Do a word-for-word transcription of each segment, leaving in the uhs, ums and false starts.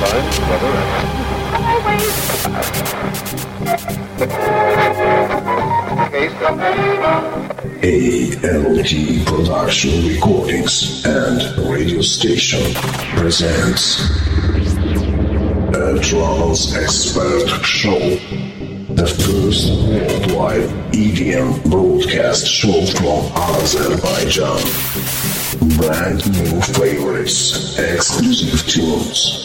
science, weather, and... A L T Production Recordings and Radio Station presents A Trance Expert Show, the first worldwide E D M broadcast show from Azerbaijan. Brand new favorites, exclusive tunes.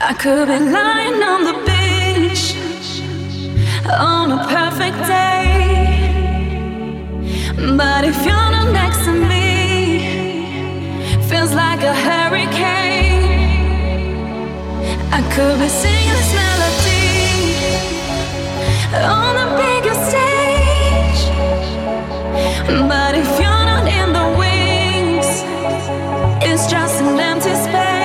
I could be lying on the beach on a perfect day, but if you're not next to me, feels like a hurricane. I could be singing this melody on the biggest stage, but if you're not in the wings, it's just an empty space.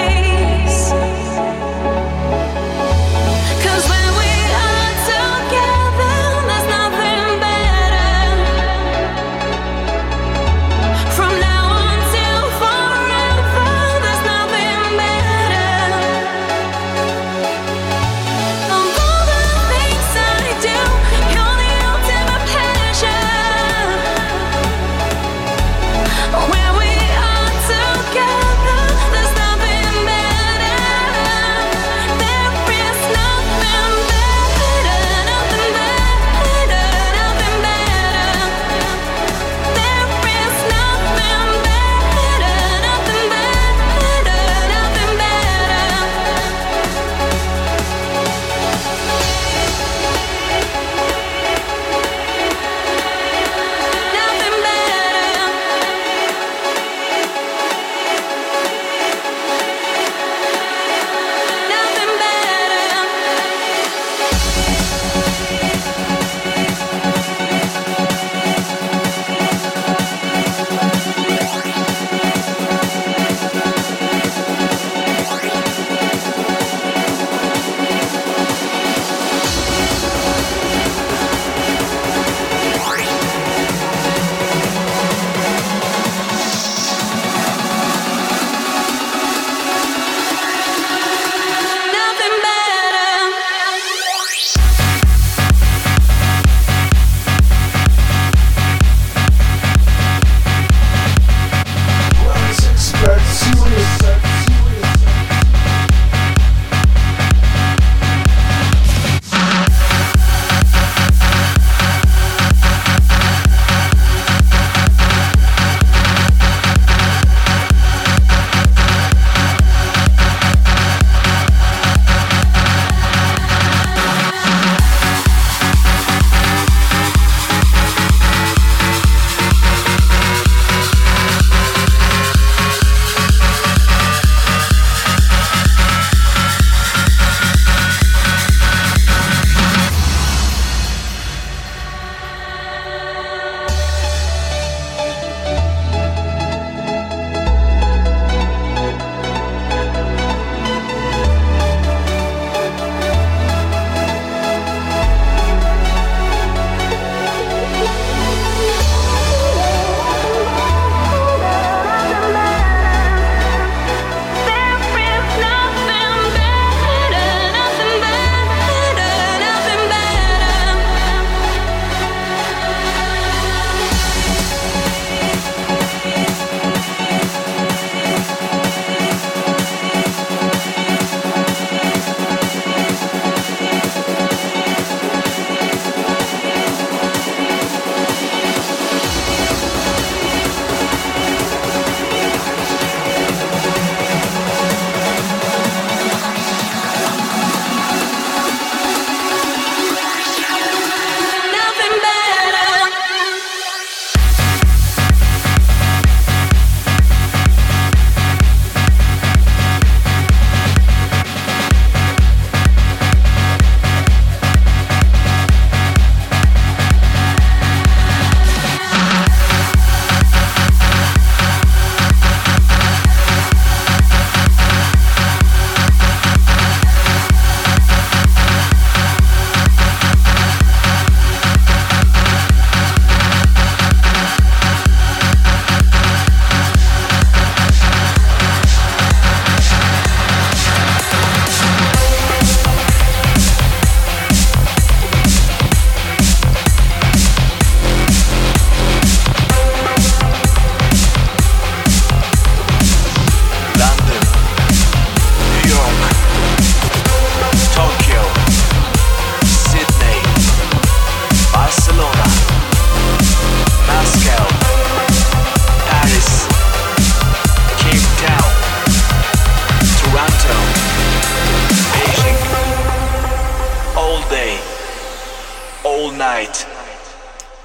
night,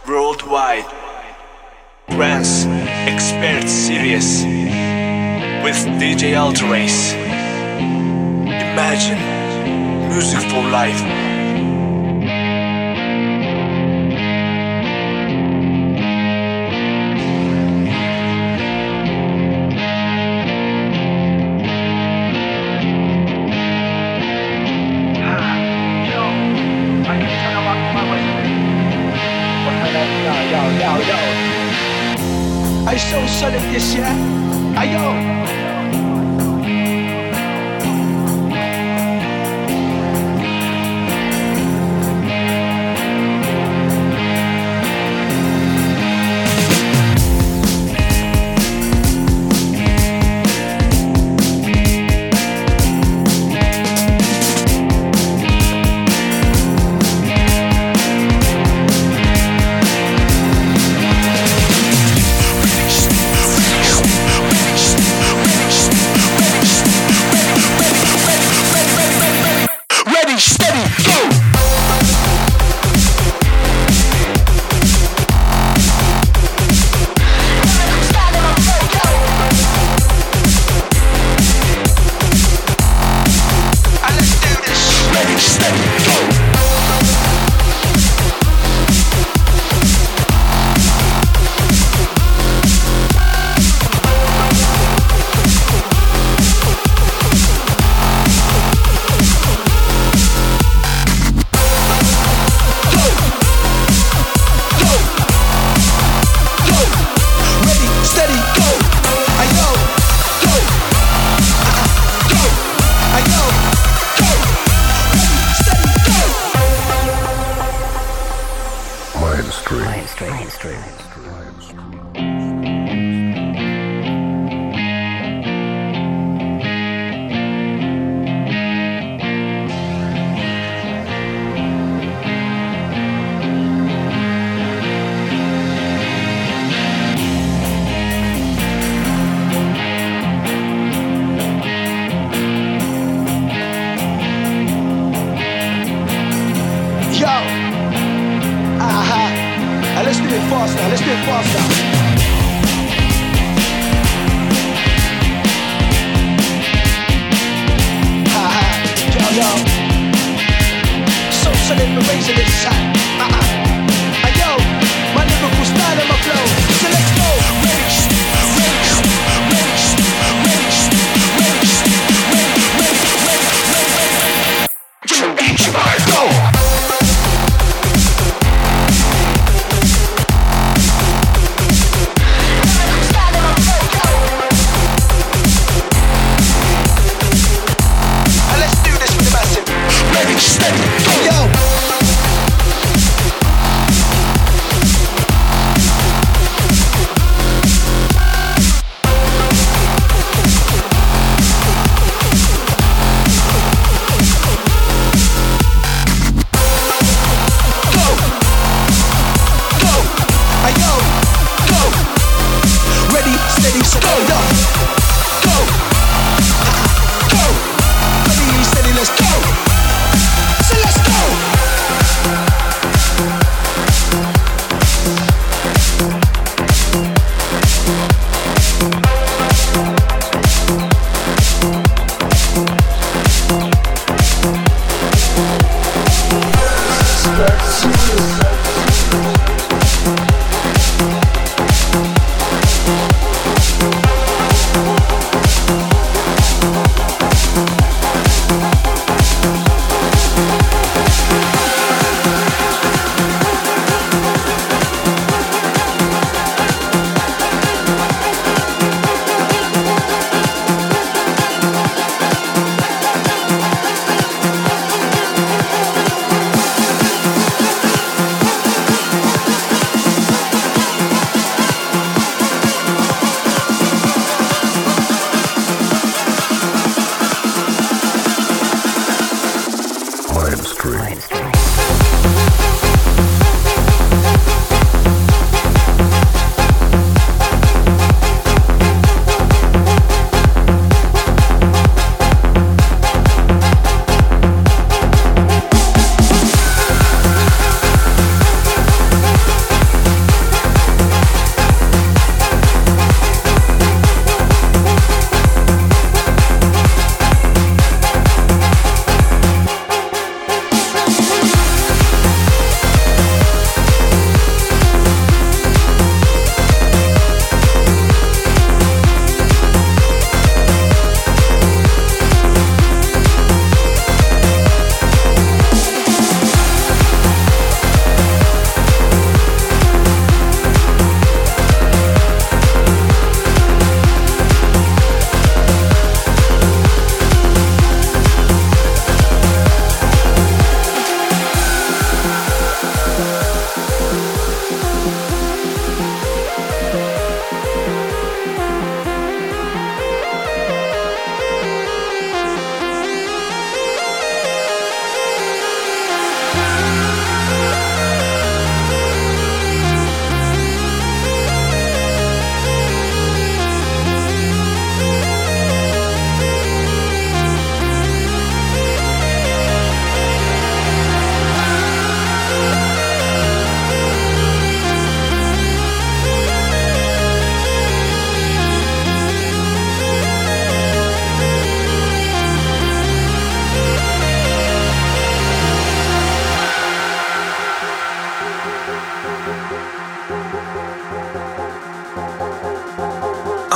worldwide. Trance Expert Series with D J Alterace. Imagine music for life. This year, I go.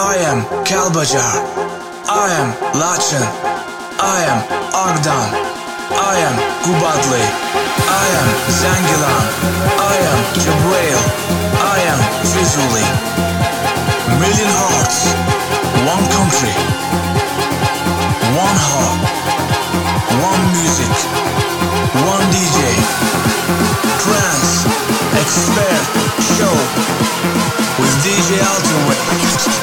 I am Kalbajar. I am Lachin. I am Agdam. I am Kubadli. I am Zangilan. I am Jabrail. I am Fizuli. Million hearts, one country, one heart, one music, one D J. Trance Expert Show with D J Alterace.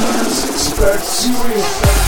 Expert Series.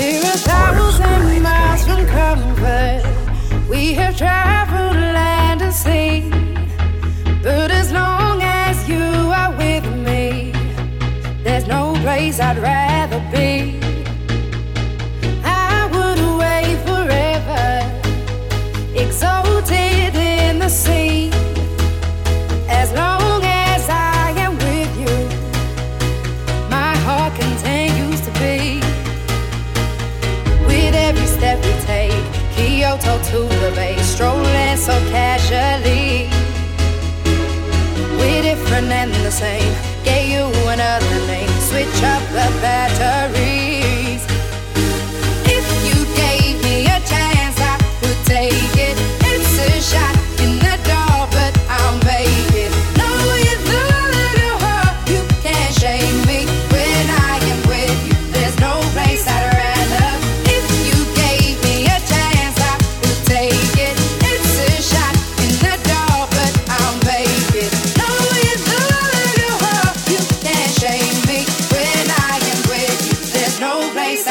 We're a thousand miles from comfort. We have traveled land and sea. But as long as you are with me, there's no place I'd rather be. I would wait forever, exalted in the sea. As long as I am with you, my heart continues to be. With every step we take, Kyoto to the bay, strolling so casually. We're different and the same. Get you another name. Switch up the batteries. If you gave me a chance, I would take it. It's a shot in the dark, but I'll make it. No, it's a little hard. You can't shame me when I am with you. There's no place I'd rather. If you gave me a chance, I would take it. It's a shot in the dark, but I'll make it. No, it's a little hard. You can't shame me when I am with you. There's no place I'd rather.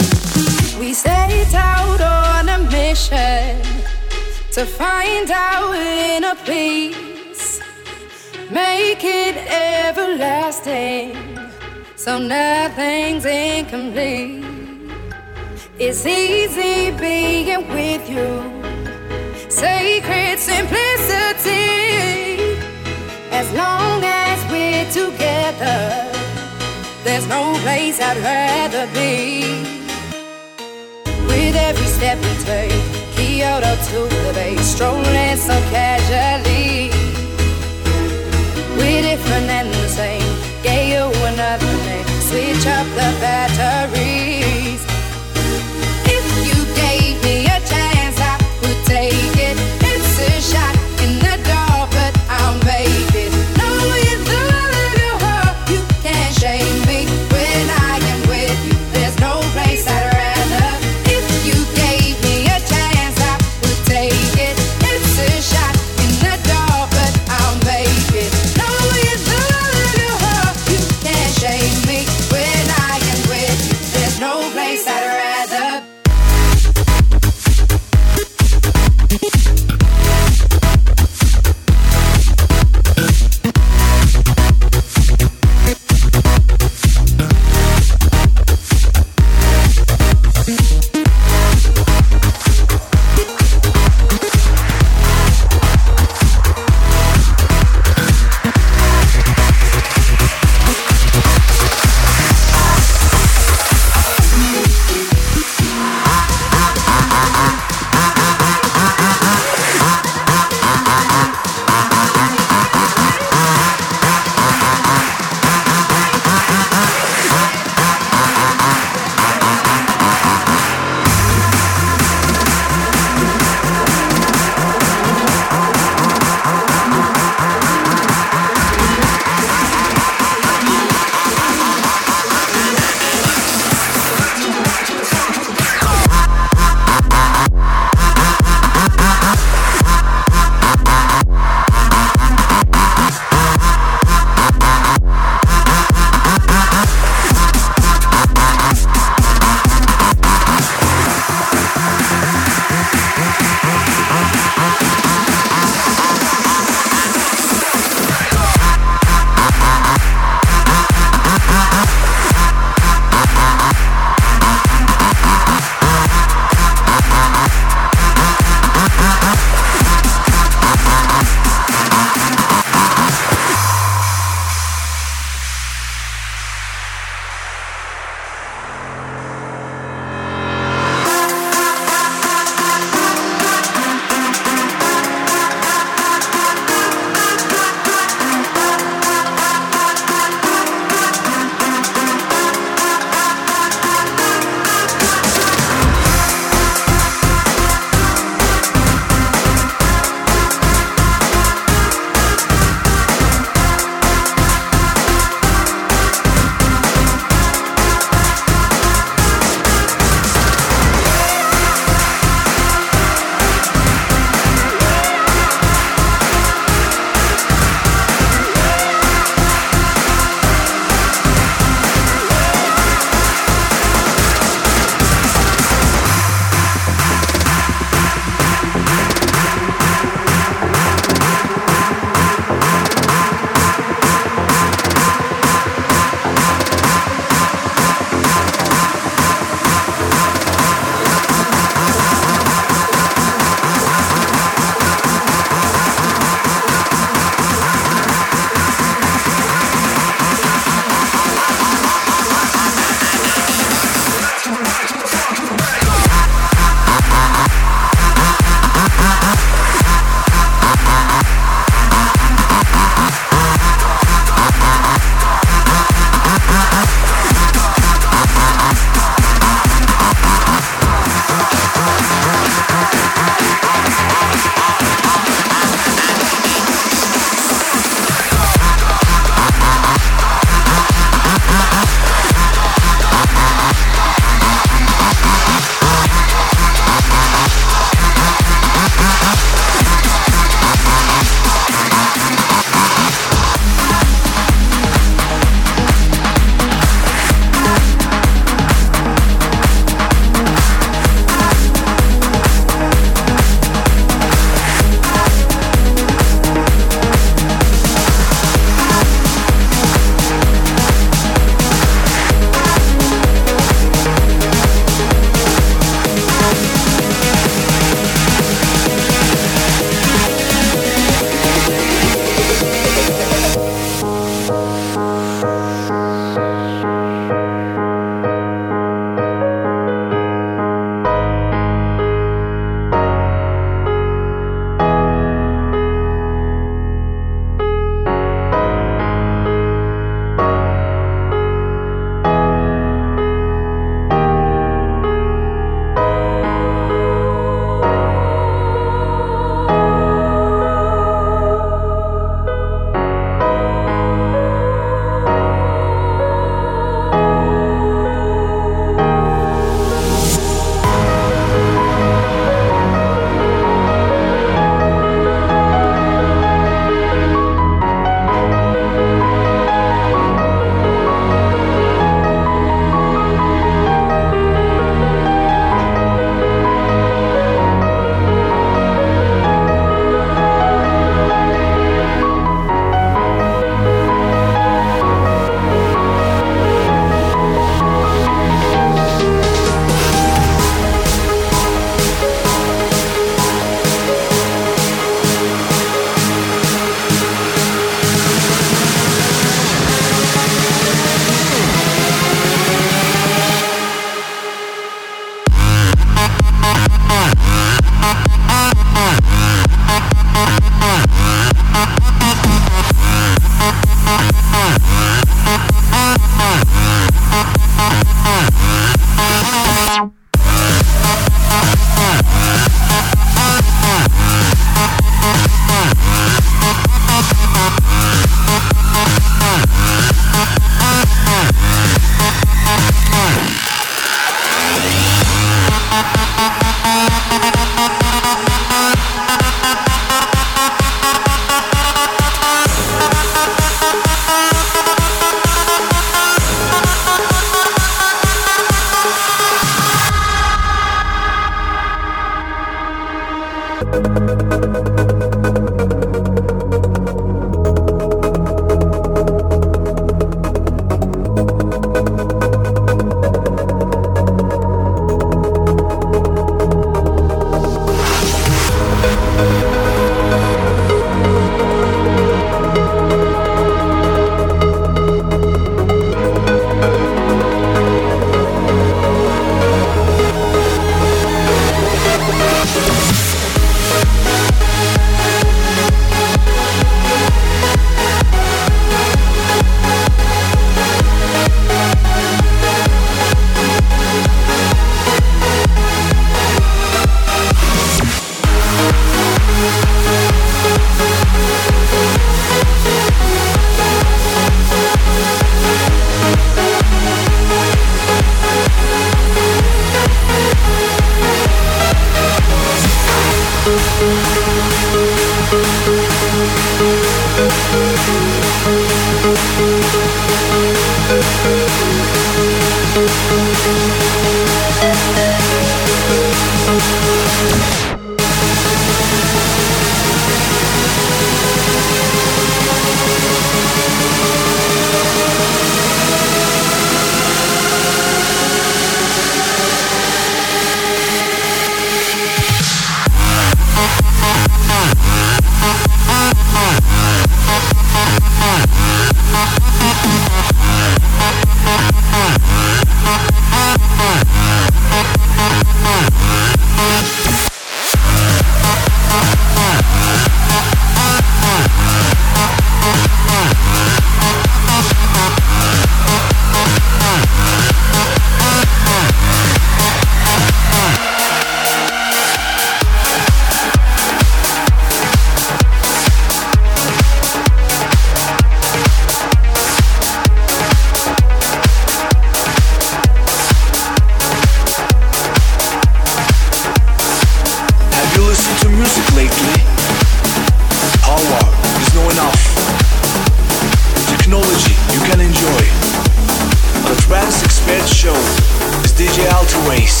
Alterace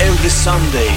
every Sunday.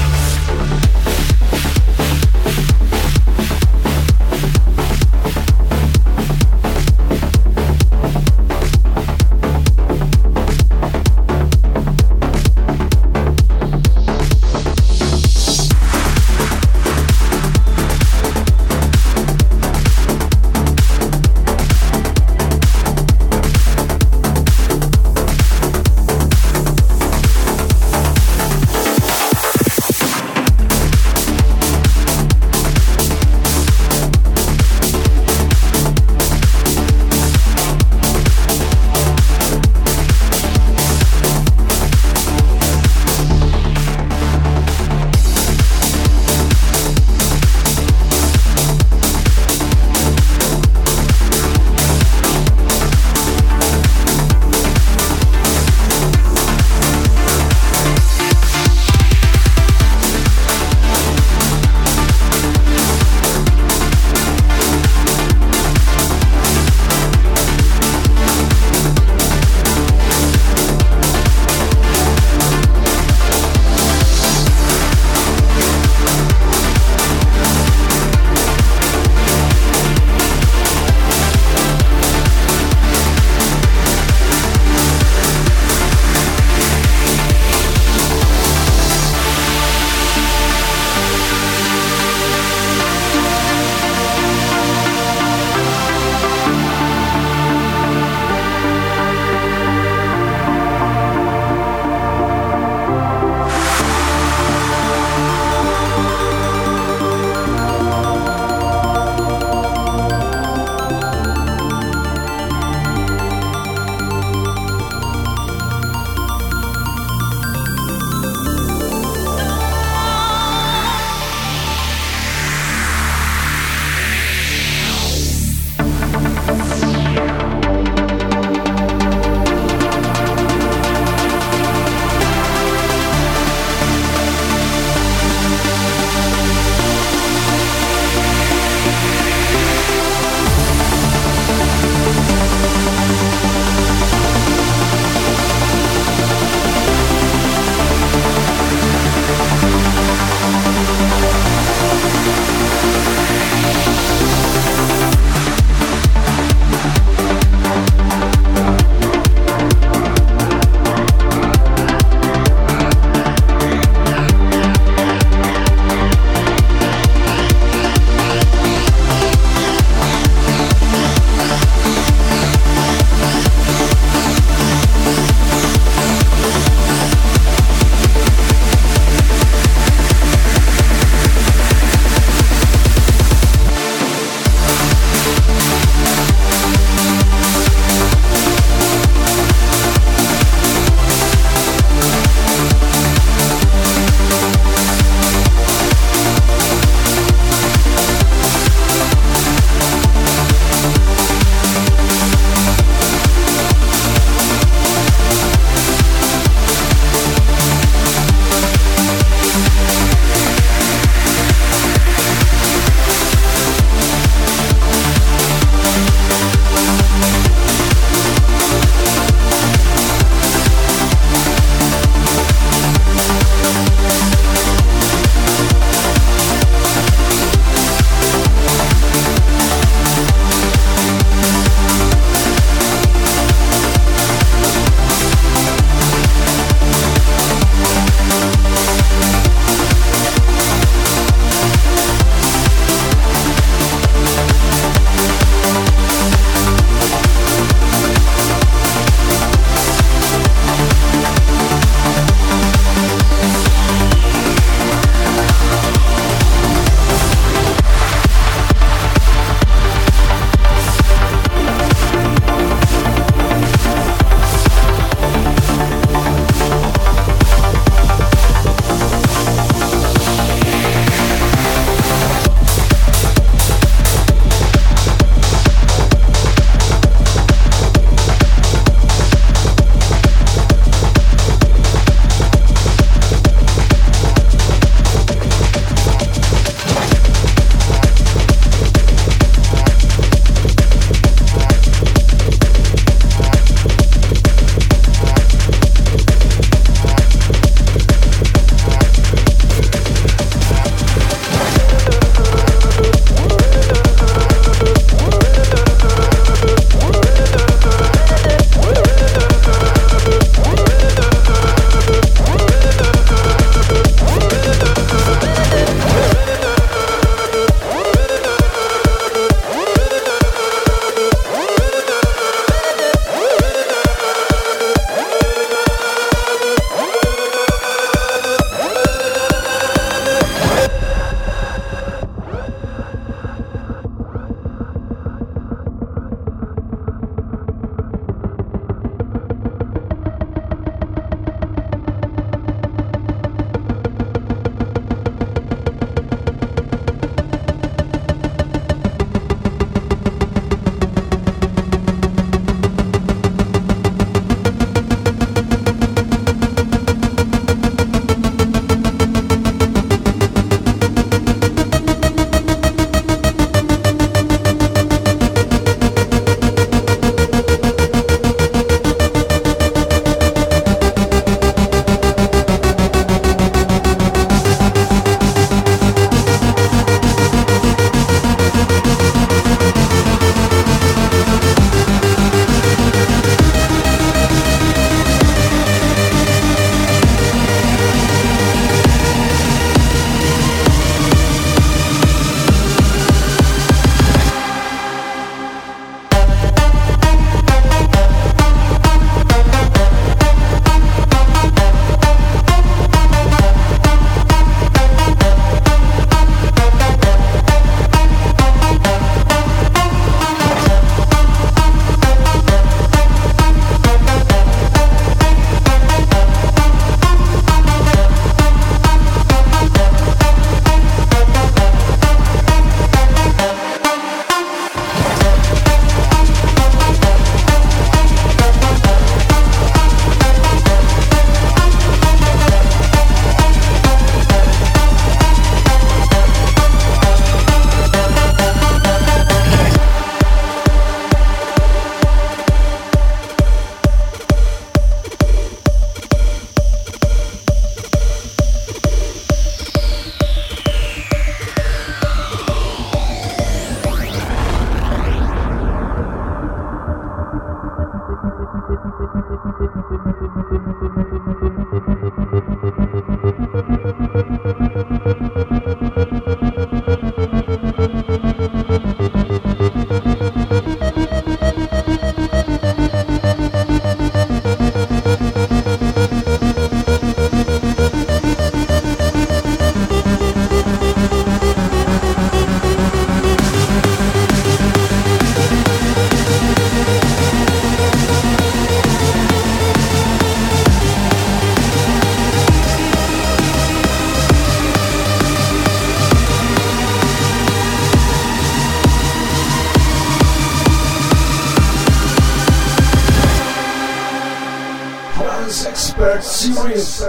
Series.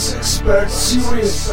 Trance Expert Series.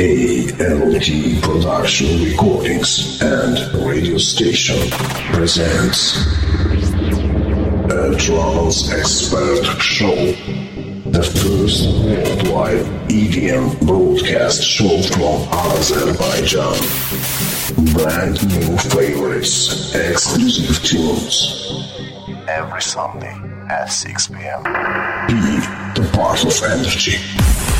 A L T Production Recordings and Radio Station presents A Trance Expert Show, the first worldwide E D M broadcast show from Azerbaijan. Brand new favorites, exclusive tunes. Every Sunday at six p.m. Be the part of energy.